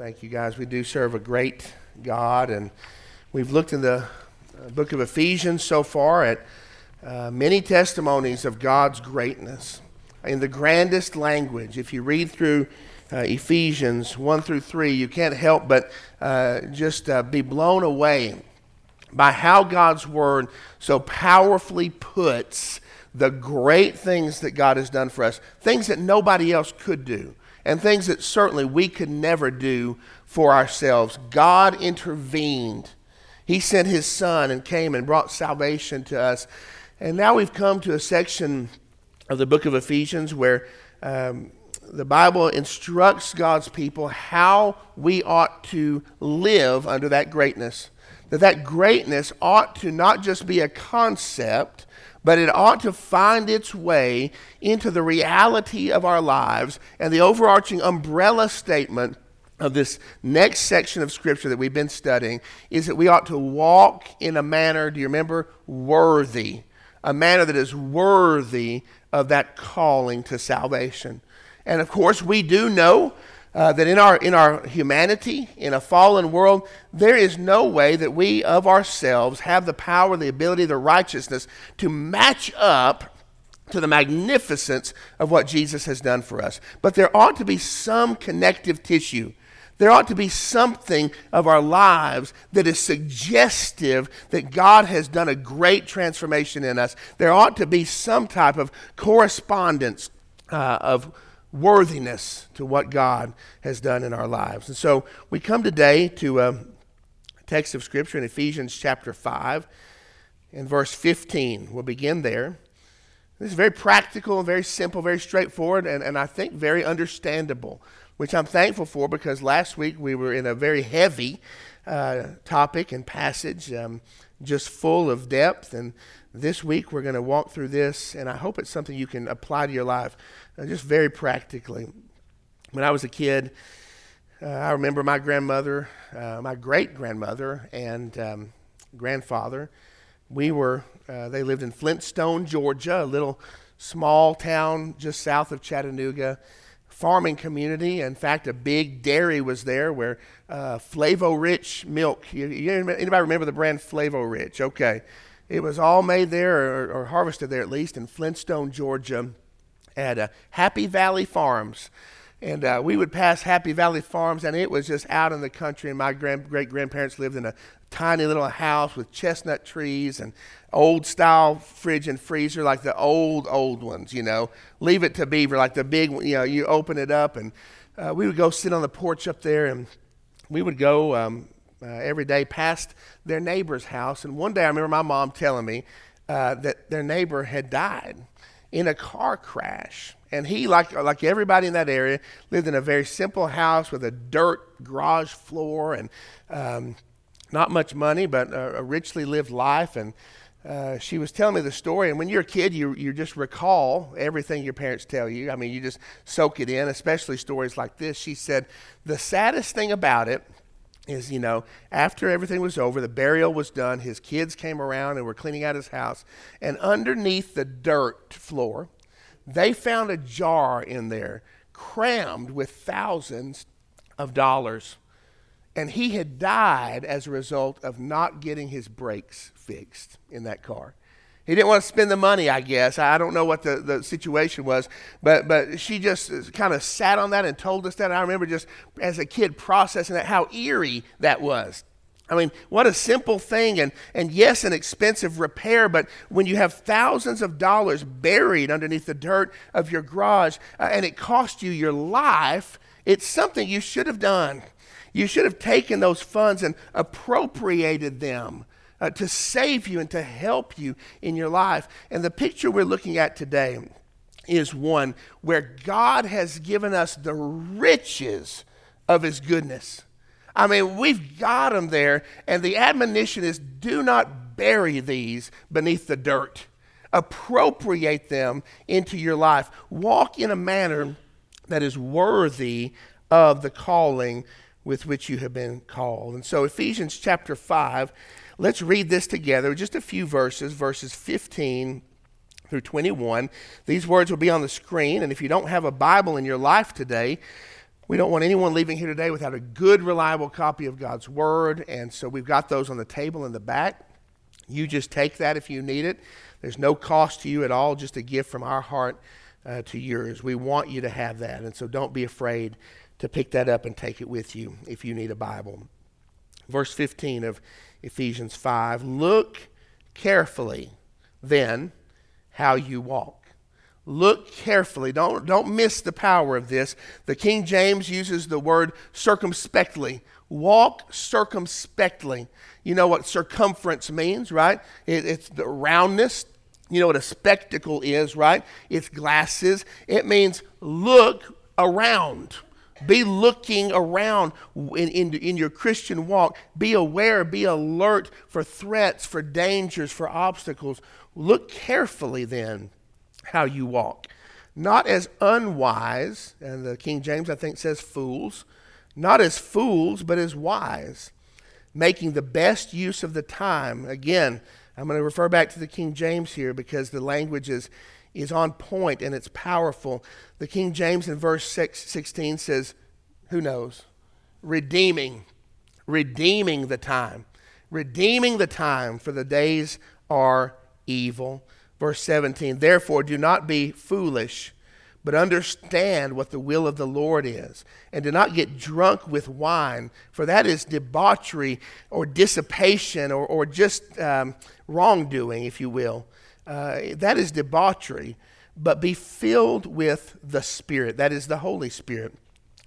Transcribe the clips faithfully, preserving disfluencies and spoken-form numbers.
Thank you, guys. We do serve a great God, and we've looked in the book of Ephesians so far at uh, many testimonies of God's greatness in the grandest language. If you read through uh, Ephesians one through three, you can't help but uh, just uh, be blown away by how God's Word so powerfully puts the great things that God has done for us, things that nobody else could do. And things that certainly we could never do for ourselves. God intervened. He sent His Son and came and brought salvation to us. And now we've come to a section of the book of Ephesians where um, the Bible instructs God's people how we ought to live under that greatness. That that greatness ought to not just be a concept, but it ought to find its way into the reality of our lives. And the overarching umbrella statement of this next section of Scripture that we've been studying is that we ought to walk in a manner, do you remember, worthy. A manner that is worthy of that calling to salvation. And of course, we do know uh, that in our, in our humanity, in a fallen world, there is no way that we of ourselves have the power, the ability, the righteousness to match up to the magnificence of what Jesus has done for us. But there ought to be some connective tissue. There ought to be something of our lives that is suggestive that God has done a great transformation in us. There ought to be some type of correspondence uh, of worthiness to what God has done in our lives. And so we come today to a text of Scripture in Ephesians chapter five and verse fifteen. We'll begin there. This is very practical, very simple, very straightforward, and, and I think very understandable, which I'm thankful for because last week we were in a very heavy uh, topic and passage, um, just full of depth. And this week we're going to walk through this, and I hope it's something you can apply to your life uh, just very practically. When I was a kid, uh, I remember my grandmother, uh, my great-grandmother and um, grandfather. We were, uh, they lived in Flintstone, Georgia, a little small town just south of Chattanooga, farming community. In fact, a big dairy was there where uh, Flavorich milk, you, you, anybody remember the brand Flavorich? Okay. It was all made there or, or harvested there at least in Flintstone, Georgia at uh, Happy Valley Farms. And uh, we would pass Happy Valley Farms, and it was just out in the country. And my grand, great-grandparents lived in a tiny little house with chestnut trees and old-style fridge and freezer, like the old, old ones, you know. Leave it to Beaver, like the big, you know, you open it up. And uh, we would go sit on the porch up there, and we would go um, uh, every day past their neighbor's house. And one day I remember my mom telling me uh, that their neighbor had died in a car crash. And he, like like everybody in that area, lived in a very simple house with a dirt garage floor and um, not much money, but a, a richly lived life. And uh, she was telling me the story. And when you're a kid, you you just recall everything your parents tell you. I mean, you just soak it in, especially stories like this. She said, the saddest thing about it is, you know, after everything was over, the burial was done, his kids came around and were cleaning out his house. And underneath the dirt floor, they found a jar in there crammed with thousands of dollars. And he had died as a result of not getting his brakes fixed in that car. He didn't want to spend the money, I guess. I don't know what the, the situation was, but but she just kind of sat on that and told us that. And I remember just as a kid processing that, how eerie that was. I mean, what a simple thing, and, and yes, an expensive repair, but when you have thousands of dollars buried underneath the dirt of your garage, uh, and it cost you your life, it's something you should have done. You should have taken those funds and appropriated them uh, to save you and to help you in your life. And the picture we're looking at today is one where God has given us the riches of His goodness. I mean, we've got them there, and the admonition is do not bury these beneath the dirt. Appropriate them into your life. Walk in a manner that is worthy of the calling with which you have been called. And so Ephesians chapter five, let's read this together, just a few verses, verses fifteen through twenty-one. These words will be on the screen, and if you don't have a Bible in your life today, We don't want anyone leaving here today without a good, reliable copy of God's Word, and so we've got those on the table in the back. You just take that if you need it. There's no cost to you at all, just a gift from our heart uh, to yours. We want you to have that, and so don't be afraid to pick that up and take it with you if you need a Bible. Verse fifteen of Ephesians five, look carefully then how you walk. Look carefully. Don't, don't miss the power of this. The King James uses the word circumspectly. Walk circumspectly. You know what circumference means, right? It, it's the roundness. You know what a spectacle is, right? It's glasses. It means look around. Be looking around in, in, in your Christian walk. Be aware, be alert for threats, for dangers, for obstacles. Look carefully then how you walk. Not as unwise, and the King James I think says fools, not as fools, but as wise, making the best use of the time. Again, I'm going to refer back to the King James here because the language is, is on point and it's powerful. The King James in verse six, sixteen says, who knows? Redeeming, redeeming the time, redeeming the time, for the days are evil. Verse seventeen, therefore do not be foolish, but understand what the will of the Lord is, and do not get drunk with wine, for that is debauchery or dissipation or, or just um, wrongdoing, if you will. Uh, that is debauchery, but be filled with the Spirit, that is the Holy Spirit,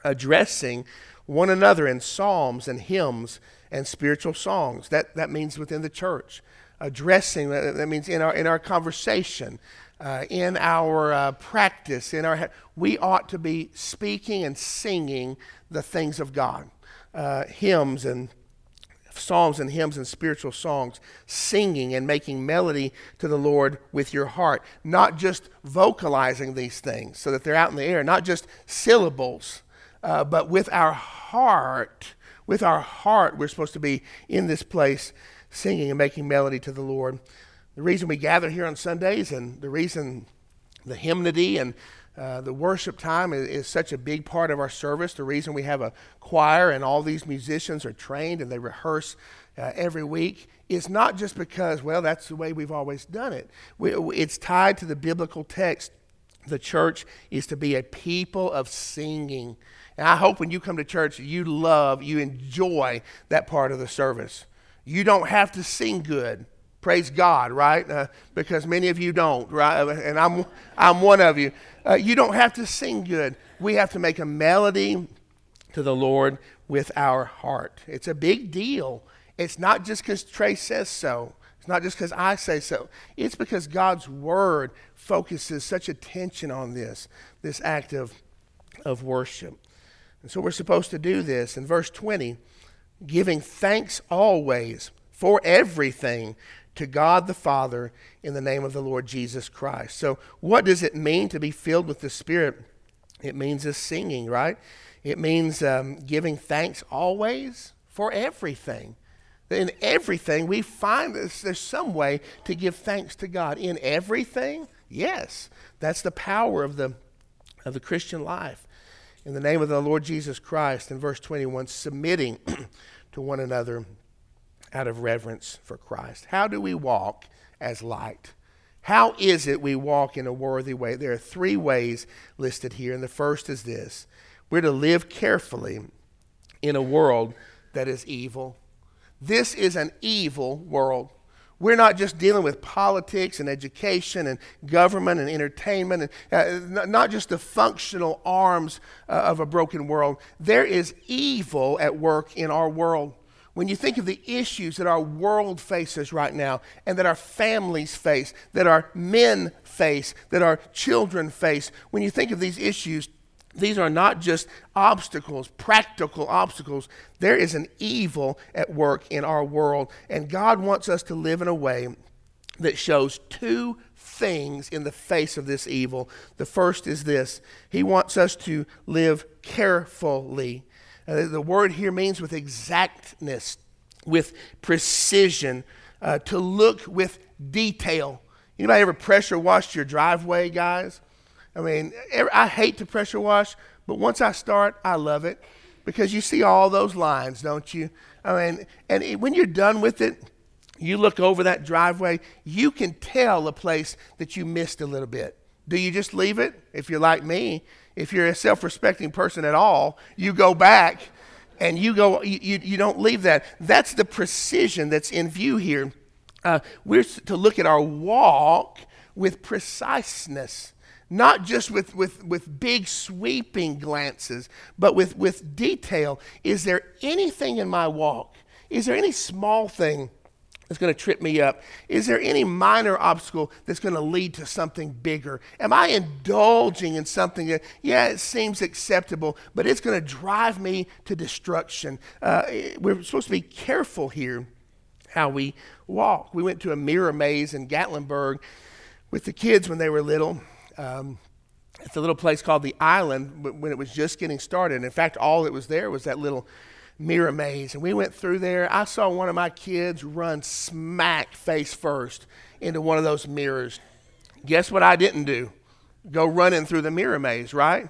addressing one another in psalms and hymns and spiritual songs. That, that means within the church. Addressing, that means in our in our conversation, uh, in our uh, practice, in our we ought to be speaking and singing the things of God, uh, hymns and psalms and hymns and spiritual songs, singing and making melody to the Lord with your heart, not just vocalizing these things so that they're out in the air, not just syllables, uh, but with our heart, with our heart, we're supposed to be in this place singing and making melody to the Lord. The reason we gather here on Sundays and the reason the hymnody and uh, the worship time is, is such a big part of our service, the reason we have a choir and all these musicians are trained and they rehearse uh, every week is not just because, well, that's the way we've always done it. We, it's tied to the biblical text. The church is to be a people of singing. And I hope when you come to church, you love, you enjoy that part of the service. You don't have to sing good. Praise God, right? Uh, because many of you don't, right? And I'm I'm one of you. Uh, you don't have to sing good. We have to make a melody to the Lord with our heart. It's a big deal. It's not just because Trey says so. It's not just because I say so. It's because God's Word focuses such attention on this, this act of, of worship. And so we're supposed to do this. In verse twenty, giving thanks always for everything to God the Father in the name of the Lord Jesus Christ. So what does it mean to be filled with the Spirit? It means this singing, right? It means um, giving thanks always for everything. In everything, we find this, there's some way to give thanks to God. In everything, yes. That's the power of the, of the Christian life. In the name of the Lord Jesus Christ, in verse twenty-one, submitting to one another out of reverence for Christ. How do we walk as light? How is it we walk in a worthy way? There are three ways listed here, and the first is this. We're to live carefully in a world that is evil. This is an evil world. We're not just dealing with politics and education and government and entertainment and uh, not just the functional arms uh, of a broken world. There is evil at work in our world. When you think of the issues that our world faces right now and that our families face, that our men face, that our children face, when you think of these issues, these are not just obstacles, practical obstacles. There is an evil at work in our world, and God wants us to live in a way that shows two things in the face of this evil. The first is this. He wants us to live carefully. Uh, the word here means with exactness, with precision, uh, to look with detail. Anybody ever pressure washed your driveway, guys? I mean, I hate to pressure wash, But once I start, I love it, because you see all those lines, don't you? I mean, and it, when you're done with it, you look over that driveway, you can tell a place that you missed a little bit. Do you just leave it? If you're like me, if you're a self-respecting person at all, you go back and you go, you, you, you don't leave that. That's the precision that's in view here. Uh, we're to look at our walk with preciseness, not just with, with, with big sweeping glances, but with, with detail. Is there anything in my walk? Is there any small thing that's going to trip me up? Is there any minor obstacle that's going to lead to something bigger? Am I indulging in something that, yeah, it seems acceptable, but it's going to drive me to destruction? Uh, we're supposed to be careful here how we walk. We went to a mirror maze in Gatlinburg with the kids when they were little. Um, it's a little place called The Island when it was just getting started. And in fact, all that was there was that little mirror maze. And we went through there. I saw one of my kids run smack face first into one of those mirrors. Guess what I didn't do? Go running through the mirror maze, right?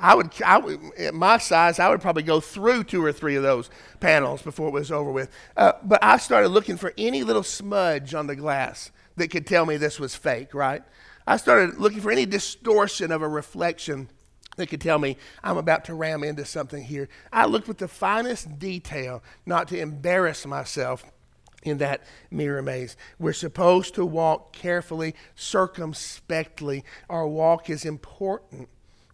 I would, I would, at my size, I would probably go through two or three of those panels before it was over with. Uh, but I started looking for any little smudge on the glass that could tell me this was fake, right? I started looking for any distortion of a reflection that could tell me I'm about to ram into something here. I looked with the finest detail not to embarrass myself in that mirror maze. We're supposed to walk carefully, circumspectly. Our walk is important.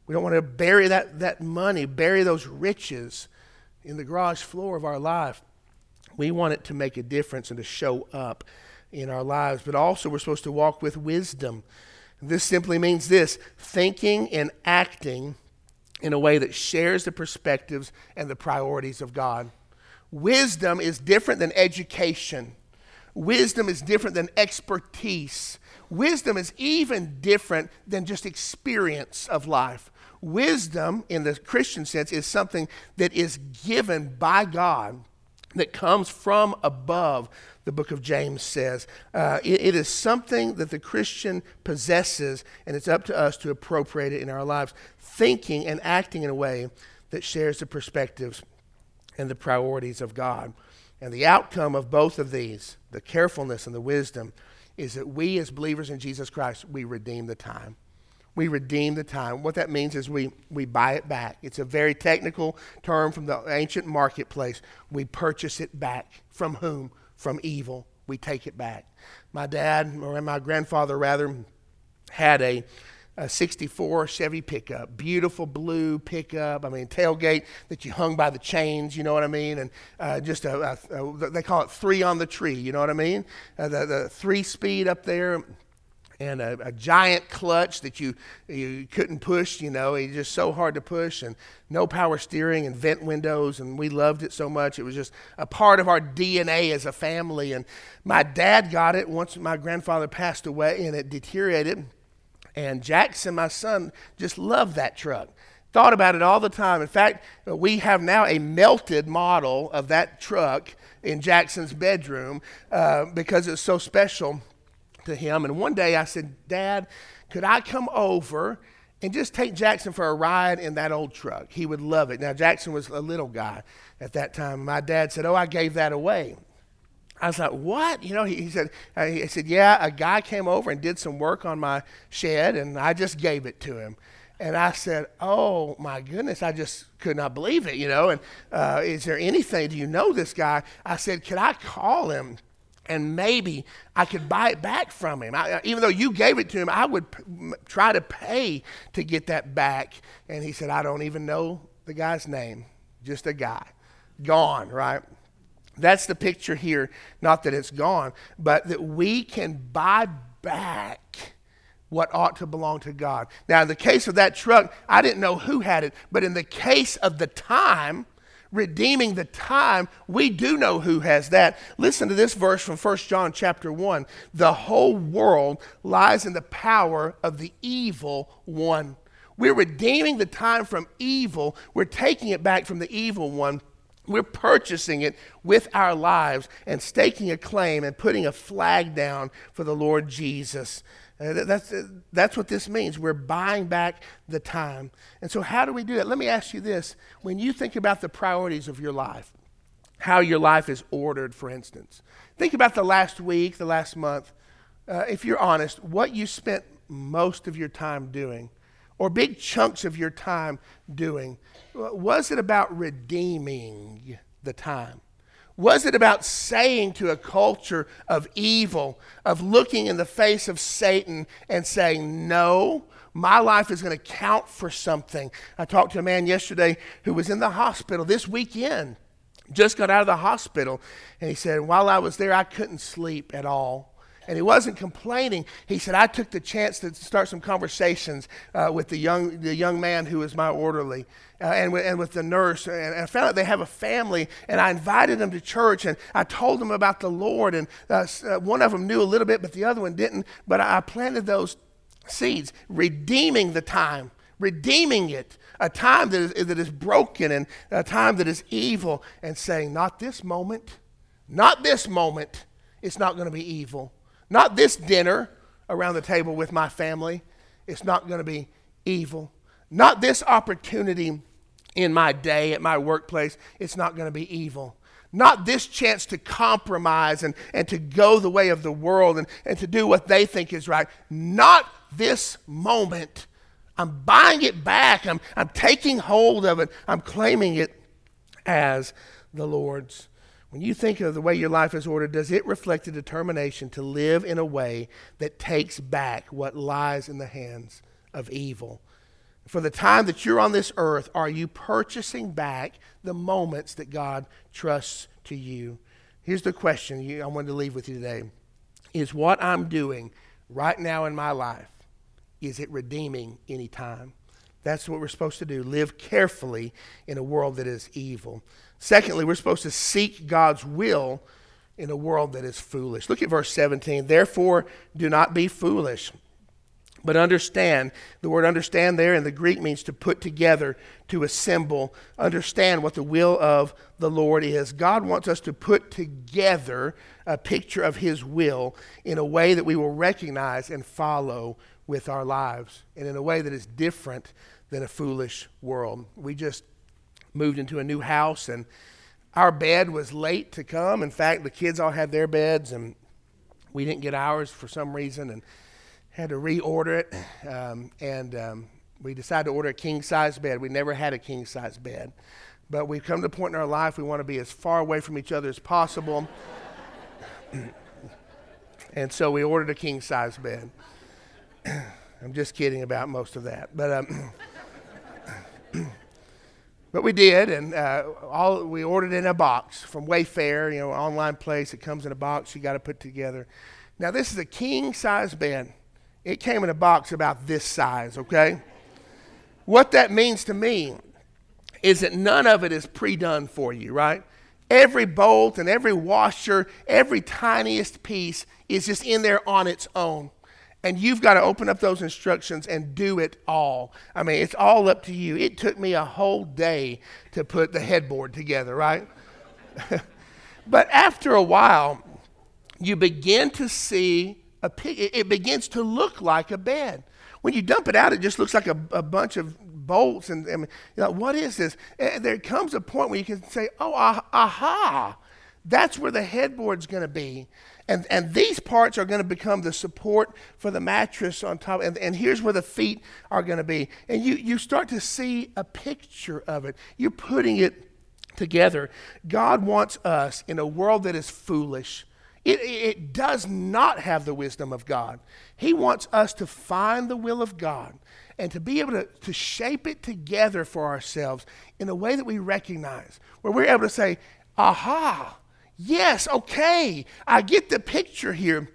We don't want to bury that, that money, bury those riches in the garage floor of our life. We want it to make a difference and to show up in our lives. But also we're supposed to walk with wisdom. This simply means this: thinking and acting in a way that shares the perspectives and the priorities of God. Wisdom is different than education. Wisdom is different than expertise. Wisdom is even different than just experience of life. Wisdom, in the Christian sense, is something that is given by God, that comes from above, the book of James says. Uh, it, it is something that the Christian possesses, and it's up to us to appropriate it in our lives, thinking and acting in a way that shares the perspectives and the priorities of God. And the outcome of both of these, the carefulness and the wisdom, is that we as believers in Jesus Christ, we redeem the time. We redeem the time. What that means is we, we buy it back. It's a very technical term from the ancient marketplace. We purchase it back. From whom? From evil. We take it back. My dad, or my grandfather rather, had a, a sixty-four Chevy pickup, beautiful blue pickup. I mean, tailgate that you hung by the chains, you know what I mean? And uh, just, a, a, a, they call it three on the tree, you know what I mean? Uh, the, the three speed up there. And a, a giant clutch that you you couldn't push, you know, it's just so hard to push, and no power steering and vent windows, and we loved it so much. It was just a part of our D N A as a family, and my dad got it once my grandfather passed away, and it deteriorated, and Jackson, my son, just loved that truck. Thought about it all the time. In fact, we have now a melted model of that truck in Jackson's bedroom uh, because it's so special to him. And one day I said, "Dad, could I come over and just take Jackson for a ride in that old truck? He would love it." Now, Jackson was a little guy at that time. My dad said, "Oh, I gave that away." I was like, "What?" You know, he, he said, uh, he said, "Yeah, a guy came over and did some work on my shed, and I just gave it to him." And I said, "Oh my goodness, I just could not believe it, you know. And uh, is there anything, do you know this guy?" I said, "Could I call him? And maybe I could buy it back from him. I, even though you gave it to him, I would p- try to pay to get that back." And he said, "I don't even know the guy's name. Just a guy." Gone, right? That's the picture here. Not that it's gone, but that we can buy back what ought to belong to God. Now, in the case of that truck, I didn't know who had it. But in the case of the time, redeeming the time, we do know who has that. Listen to this verse from First John chapter one. "The whole world lies in the power of the evil one." We're redeeming the time from evil. We're taking it back from the evil one. We're purchasing it with our lives and staking a claim and putting a flag down for the Lord Jesus. Uh, that's, uh, that's what this means. We're buying back the time. And so how do we do that? Let me ask you this. When you think about the priorities of your life, how your life is ordered, for instance, think about the last week, the last month. Uh, if you're honest, what you spent most of your time doing, or big chunks of your time doing, was it about redeeming the time? Was it about saying to a culture of evil, of looking in the face of Satan and saying, no, my life is going to count for something? I talked to a man yesterday who was in the hospital this weekend, just got out of the hospital, and he said, while I was there, I couldn't sleep at all. And he wasn't complaining. He said, I took the chance to start some conversations uh, with the young the young man who is my orderly uh, and, with, and with the nurse. And I found out they have a family, and I invited them to church, and I told them about the Lord. And uh, one of them knew a little bit, but the other one didn't. But I planted those seeds, redeeming the time, redeeming it, a time that is, that is broken and a time that is evil, and saying, not this moment, not this moment, it's not going to be evil. Not this dinner around the table with my family. It's not going to be evil. Not this opportunity in my day at my workplace. It's not going to be evil. Not this chance to compromise and, and to go the way of the world and, and to do what they think is right. Not this moment. I'm buying it back. I'm, I'm taking hold of it. I'm claiming it as the Lord's. When you think of the way your life is ordered, does it reflect a determination to live in a way that takes back what lies in the hands of evil? For the time that you're on this earth, are you purchasing back the moments that God trusts to you? Here's the question you, I wanted to leave with you today. Is what I'm doing right now in my life, is it redeeming any time? That's what we're supposed to do, live carefully in a world that is evil. Secondly, we're supposed to seek God's will in a world that is foolish. Look at verse seventeen. Therefore, do not be foolish, but understand. The word understand there in the Greek means to put together, to assemble. Understand what the will of the Lord is. God wants us to put together a picture of his will in a way that we will recognize and follow with our lives, and in a way that is different than a foolish world. We just moved into a new house, and our bed was late to come. In fact, the kids all had their beds, and we didn't get ours for some reason and had to reorder it, um, and um, we decided to order a king-size bed. We never had a king-size bed, but we've come to a point in our life we want to be as far away from each other as possible, and so we ordered a king-size bed. I'm just kidding about most of that, but um, but we did, and uh, all we ordered in a box from Wayfair, you know, online place. It comes in a box. You got to put together. Now this is a king size bed. It came in a box about this size. Okay, what that means to me is that none of it is pre-done for you, right? Every bolt and every washer, every tiniest piece is just in there on its own. And you've got to open up those instructions and do it all. I mean, it's all up to you. It took me a whole day to put the headboard together, right? But after a while, you begin to see, a it begins to look like a bed. When you dump it out, it just looks like a, a bunch of bolts. And I mean, you know, what is this? And there comes a point where you can say, oh, aha, that's where the headboard's going to be. And and these parts are going to become the support for the mattress on top. And, and here's where the feet are going to be. And you, you start to see a picture of it. You're putting it together. God wants us in a world that is foolish. It, it does not have the wisdom of God. He wants us to find the will of God and to be able to, to shape it together for ourselves in a way that we recognize, where we're able to say, aha, yes, okay, I get the picture here.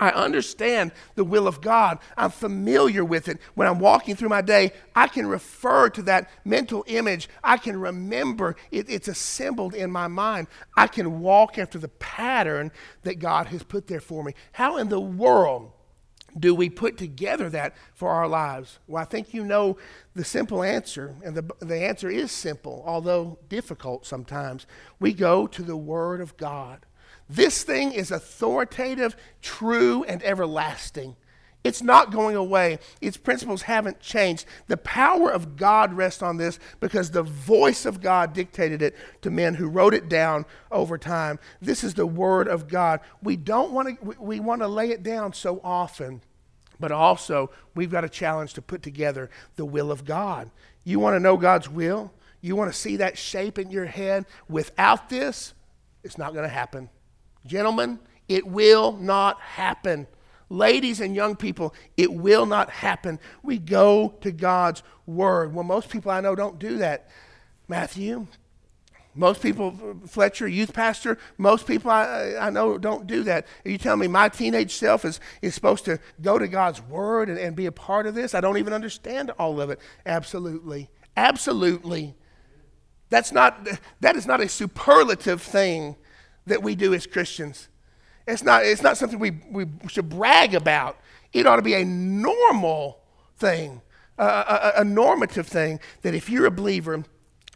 I understand the will of God. I'm familiar with it. When I'm walking through my day, I can refer to that mental image. I can remember it, it's assembled in my mind. I can walk after the pattern that God has put there for me. How in the world do we put together that for our lives? Well, I think you know the simple answer, and the the answer is simple, although difficult sometimes. We go to the Word of God. This thing is authoritative, true, and everlasting. It's not going away. Its principles haven't changed. The power of God rests on this because the voice of God dictated it to men who wrote it down over time. This is the word of God. We don't want to, we want to lay it down so often, but also we've got a challenge to put together the will of God. You want to know God's will? You want to see that shape in your head? Without this, it's not going to happen. Gentlemen, it will not happen. Ladies and young people, it will not happen. We go to God's word. Well, most people I know don't do that, Matthew. Most people, Fletcher, youth pastor, most people I, I know don't do that. Are you telling me my teenage self is, is supposed to go to God's word and, and be a part of this? I don't even understand all of it. Absolutely. Absolutely. That's not, that is not a superlative thing that we do as Christians. It's not, it's not something we, we should brag about. It ought to be a normal thing, a, a, a normative thing, that if you're a believer,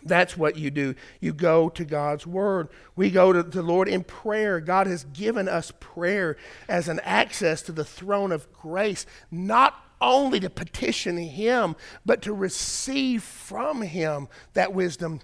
that's what you do. You go to God's word. We go to the Lord in prayer. God has given us prayer as an access to the throne of grace, not only to petition him, but to receive from him that wisdom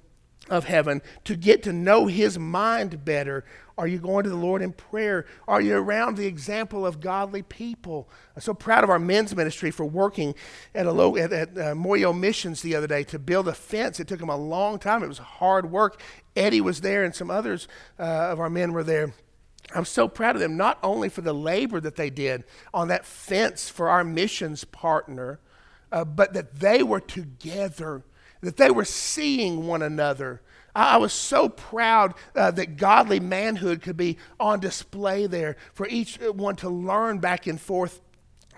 of heaven, to get to know his mind better. Are you going to the Lord in prayer? Are you around the example of godly people? I'm so proud of our men's ministry for working at, a low, at, at uh, Moyo Missions the other day to build a fence. It took them a long time. It was hard work. Eddie was there and some others uh, of our men were there. I'm so proud of them, not only for the labor that they did on that fence for our missions partner, uh, but that they were together, that they were seeing one another. I was so proud uh, that godly manhood could be on display there for each one to learn back and forth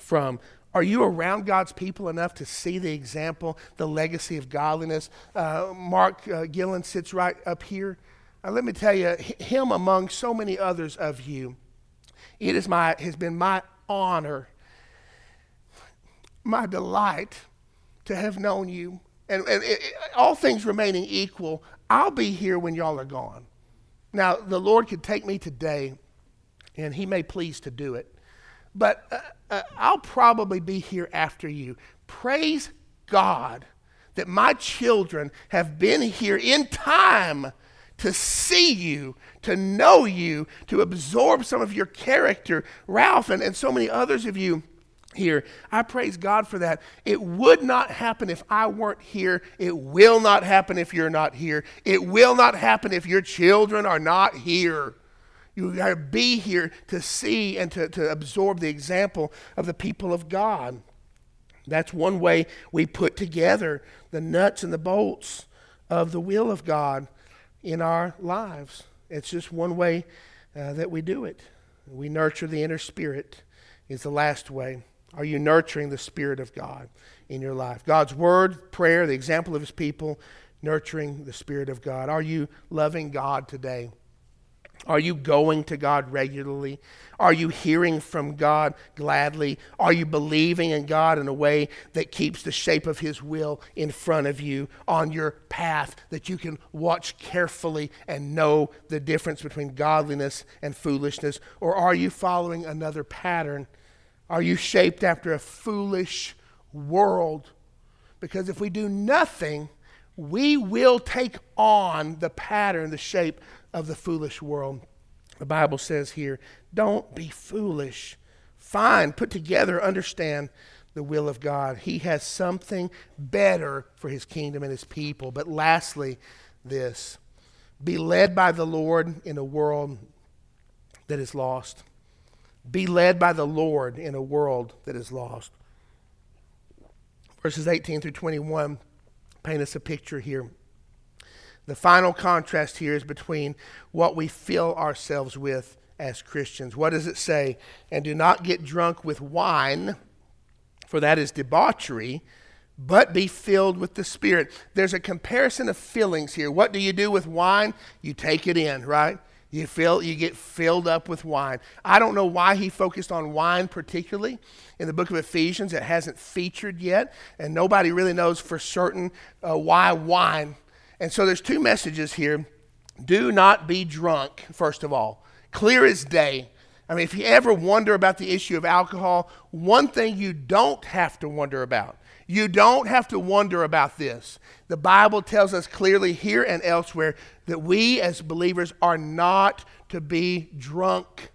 from. Are you around God's people enough to see the example, the legacy of godliness? Uh, Mark uh, Gillen sits right up here. Uh, let me tell you, him among so many others of you, it is my has been my honor, my delight to have known you. And, and it, all things remaining equal, I'll be here when y'all are gone. Now, the Lord could take me today, and he may please to do it, but uh, uh, I'll probably be here after you. Praise God that my children have been here in time to see you, to know you, to absorb some of your character, Ralph, and, and so many others of you here. I praise God for that. It would not happen if I weren't here. It will not happen if you're not here. It will not happen if your children are not here. You gotta be here to see and to, to absorb the example of the people of God. That's one way we put together the nuts and the bolts of the will of God in our lives. It's just one way uh, that we do it. We nurture the inner spirit is the last way. Are you nurturing the Spirit of God in your life? God's word, prayer, the example of his people, nurturing the Spirit of God. Are you loving God today? Are you going to God regularly? Are you hearing from God gladly? Are you believing in God in a way that keeps the shape of his will in front of you on your path, that you can watch carefully and know the difference between godliness and foolishness? Or are you following another pattern? Are you shaped after a foolish world? Because if we do nothing, we will take on the pattern, the shape of the foolish world. The Bible says here, don't be foolish. Find, put together, understand the will of God. He has something better for his kingdom and his people. But lastly, this, be led by the Lord in a world that is lost. Be led by the Lord in a world that is lost. Verses eighteen through twenty-one paint us a picture here. The final contrast here is between what we fill ourselves with as Christians. What does it say? And do not get drunk with wine, for that is debauchery, but be filled with the Spirit. There's a comparison of fillings here. What do you do with wine? You take it in, right? You fill, you get filled up with wine. I don't know why he focused on wine particularly. In the book of Ephesians, it hasn't featured yet, and nobody really knows for certain uh, why wine. And so there's two messages here. Do not be drunk, first of all. Clear as day. I mean, if you ever wonder about the issue of alcohol, one thing you don't have to wonder about, you don't have to wonder about this. The Bible tells us clearly here and elsewhere that we as believers are not to be drunk.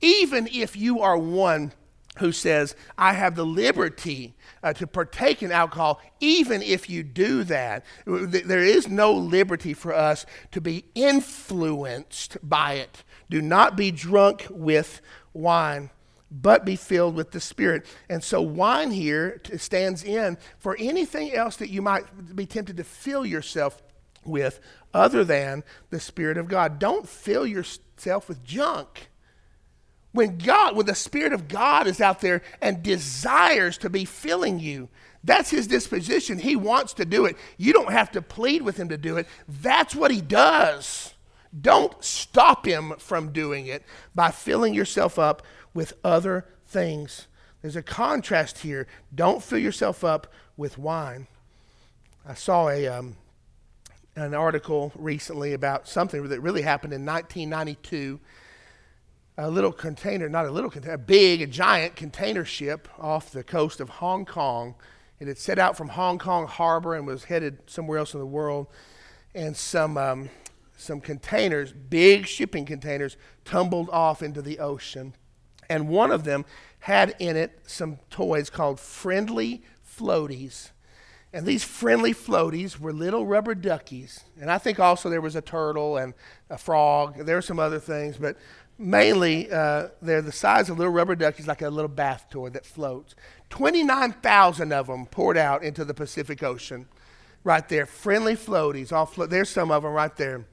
Even if you are one who says, I have the liberty uh, to partake in alcohol, even if you do that, there is no liberty for us to be influenced by it. Do not be drunk with wine, but be filled with the Spirit. And so wine here stands in for anything else that you might be tempted to fill yourself with other than the Spirit of God. Don't fill yourself with junk. When God, when the Spirit of God is out there and desires to be filling you, that's his disposition. He wants to do it. You don't have to plead with him to do it. That's what he does. Don't stop him from doing it by filling yourself up with other things. There's a contrast here. Don't fill yourself up with wine. I saw a um, an article recently about something that really happened in nineteen ninety-two. A little container, not a little container, a big, a giant container ship off the coast of Hong Kong. It had set out from Hong Kong harbor and was headed somewhere else in the world. And some... Um, Some containers, big shipping containers, tumbled off into the ocean. And one of them had in it some toys called friendly floaties. And these friendly floaties were little rubber duckies. And I think also there was a turtle and a frog. There were some other things, but mainly uh, they're the size of little rubber duckies, like a little bath toy that floats. twenty-nine thousand of them poured out into the Pacific Ocean right there. Friendly floaties. All flo- There's some of them right there.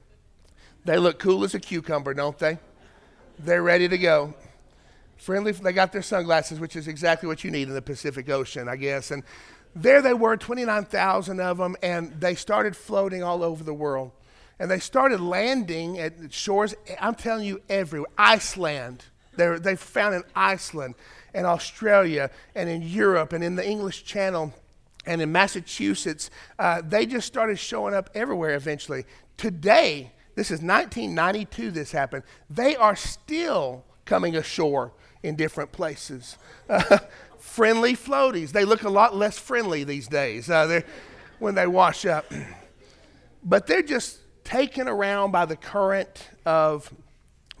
They look cool as a cucumber, don't they? They're ready to go. Friendly, they got their sunglasses, which is exactly what you need in the Pacific Ocean, I guess. And there they were, twenty-nine thousand of them, and they started floating all over the world. And they started landing at shores, I'm telling you, everywhere. Iceland, they they found in Iceland and Australia and in Europe and in the English Channel and in Massachusetts. Uh, they just started showing up everywhere eventually. Today, this is nineteen ninety-two this happened. They are still coming ashore in different places. Uh, friendly floaties. They look a lot less friendly these days uh, when they wash up. But they're just taken around by the current of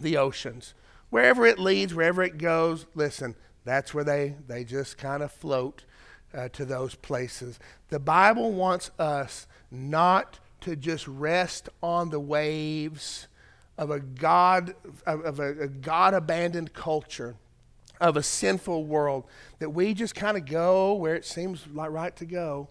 the oceans. Wherever it leads, wherever it goes, listen, that's where they, they just kind of float uh, to those places. The Bible wants us not to just rest on the waves of a God, of a, a God-abandoned culture, of a sinful world, that we just kind of go where it seems like right to go.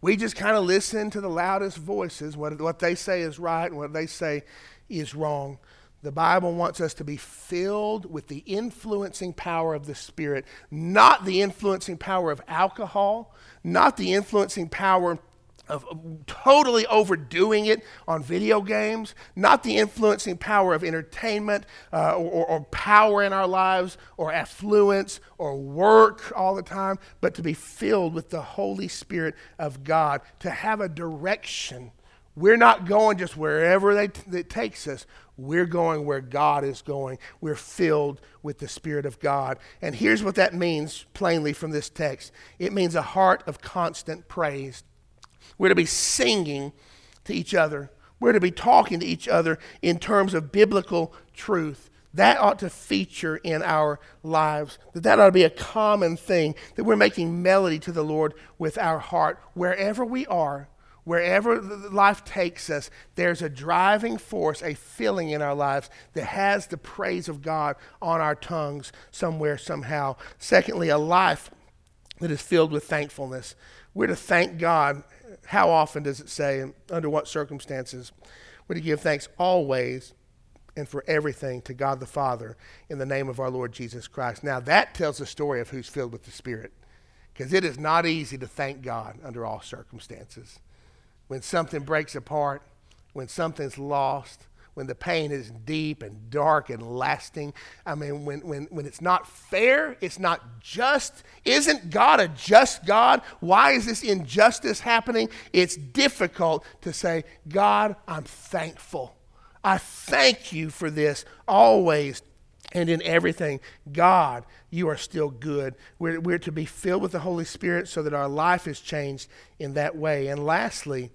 We just kind of listen to the loudest voices, what, what they say is right and what they say is wrong. The Bible wants us to be filled with the influencing power of the Spirit, not the influencing power of alcohol, not the influencing power of totally overdoing it on video games, not the influencing power of entertainment uh, or, or power in our lives or affluence or work all the time, but to be filled with the Holy Spirit of God, to have a direction. We're not going just wherever they t- it takes us. We're going where God is going. We're filled with the Spirit of God. And here's what that means plainly from this text. It means a heart of constant praise. We're to be singing to each other. We're to be talking to each other in terms of biblical truth. That ought to feature in our lives. That that ought to be a common thing, that we're making melody to the Lord with our heart. Wherever we are, wherever life takes us, there's a driving force, a feeling in our lives that has the praise of God on our tongues somewhere, somehow. Secondly, a life that is filled with thankfulness. We're to thank God. How often does it say, and under what circumstances? We're to give thanks always and for everything to God the Father in the name of our Lord Jesus Christ. Now that tells the story of who's filled with the Spirit, because it is not easy to thank God under all circumstances. When something breaks apart, when something's lost, when the pain is deep and dark and lasting, I mean, when when when it's not fair, it's not just. Isn't God a just God? Why is this injustice happening? It's difficult to say, God, I'm thankful. I thank you for this always And in everything, God, you are still good. We're, we're to be filled with the Holy Spirit so that our life is changed in that way. And lastly,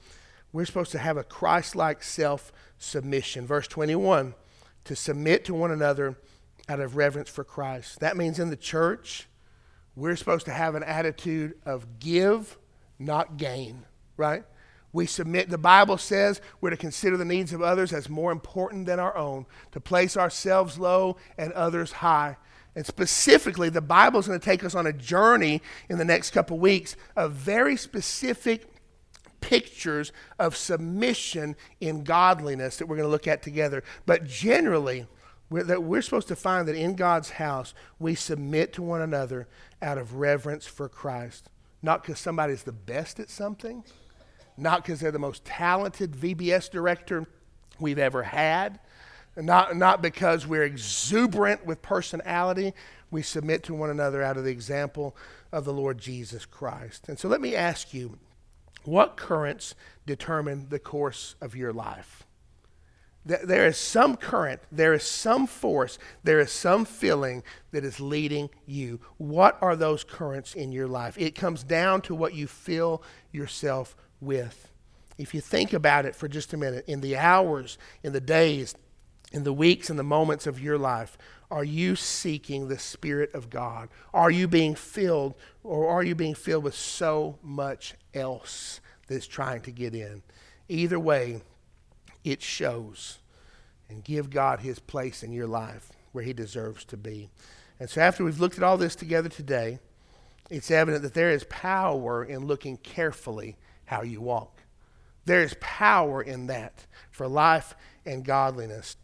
we're supposed to have a Christ-like self-submission. Verse twenty-one, to submit to one another out of reverence for Christ. That means in the church, we're supposed to have an attitude of give, not gain, right? We submit, the Bible says we're to consider the needs of others as more important than our own, to place ourselves low and others high. And specifically, the Bible's going to take us on a journey in the next couple weeks of very specific pictures of submission in godliness that we're going to look at together. But generally, we're, that we're supposed to find that in God's house, we submit to one another out of reverence for Christ. Not because somebody's the best at something, not because they're the most talented V B S director we've ever had, not, not because we're exuberant with personality. We submit to one another out of the example of the Lord Jesus Christ. And so let me ask you, what currents determine the course of your life? There is some current, there is some force, there is some feeling that is leading you. What are those currents in your life? It comes down to what you fill yourself with. If you think about it for just a minute, in the hours, in the days, in the weeks, in the moments of your life, are you seeking the Spirit of God? Are you being filled, or are you being filled with so much else that's trying to get in? Either way, it shows. And give God his place in your life where he deserves to be. And so after we've looked at all this together today, it's evident that there is power in looking carefully how you walk. There is power in that for life and godliness.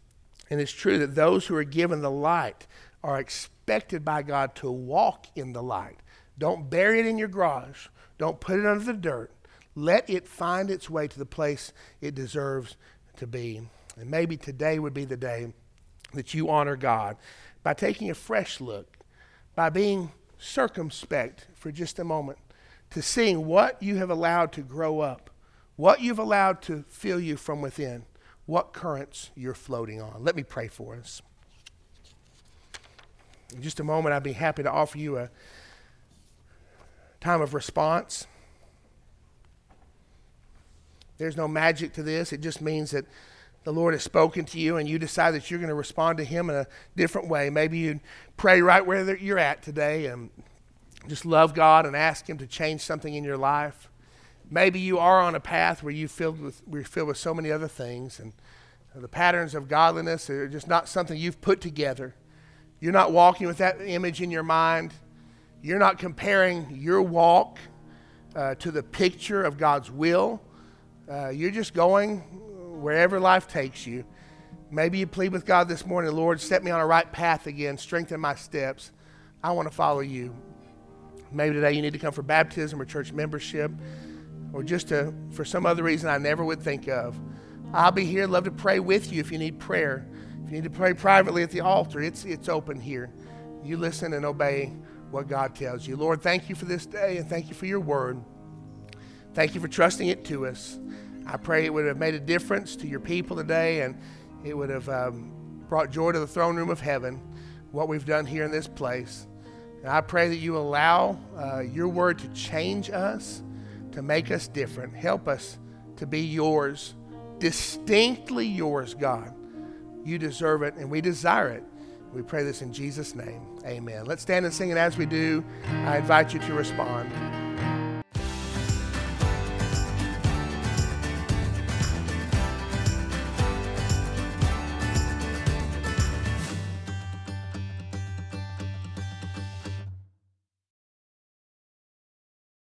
And it's true that those who are given the light are expected by God to walk in the light. Don't bury it in your garage. Don't put it under the dirt. Let it find its way to the place it deserves to be. And maybe today would be the day that you honor God by taking a fresh look, by being circumspect for just a moment, to seeing what you have allowed to grow up, what you've allowed to fill you from within, what currents you're floating on. Let me pray for us. In just a moment, I'd be happy to offer you a time of response. There's no magic to this. It just means that the Lord has spoken to you and you decide that you're going to respond to him in a different way. Maybe you pray right where you're at today and just love God and ask him to change something in your life. Maybe you are on a path where you filled with we're filled with so many other things, and the patterns of godliness are just not something you've put together. You're not walking with that image in your mind. You're not comparing your walk uh, to the picture of God's will. Uh, you're just going wherever life takes you. Maybe you plead with God this morning, Lord, set me on a right path again. Strengthen my steps. I want to follow you. Maybe today you need to come for baptism or church membership, or just to, for some other reason I never would think of. I'll be here, love to pray with you if you need prayer. If you need to pray privately at the altar, it's, it's open here. You listen and obey what God tells you. Lord, thank you for this day, and thank you for your word. Thank you for trusting it to us. I pray it would have made a difference to your people today, and it would have um, brought joy to the throne room of heaven, what we've done here in this place. And I pray that you allow uh, your word to change us, to make us different. Help us to be yours, distinctly yours, God. You deserve it, and we desire it. We pray this in Jesus' name. Amen. Let's stand and sing it as we do. I invite you to respond.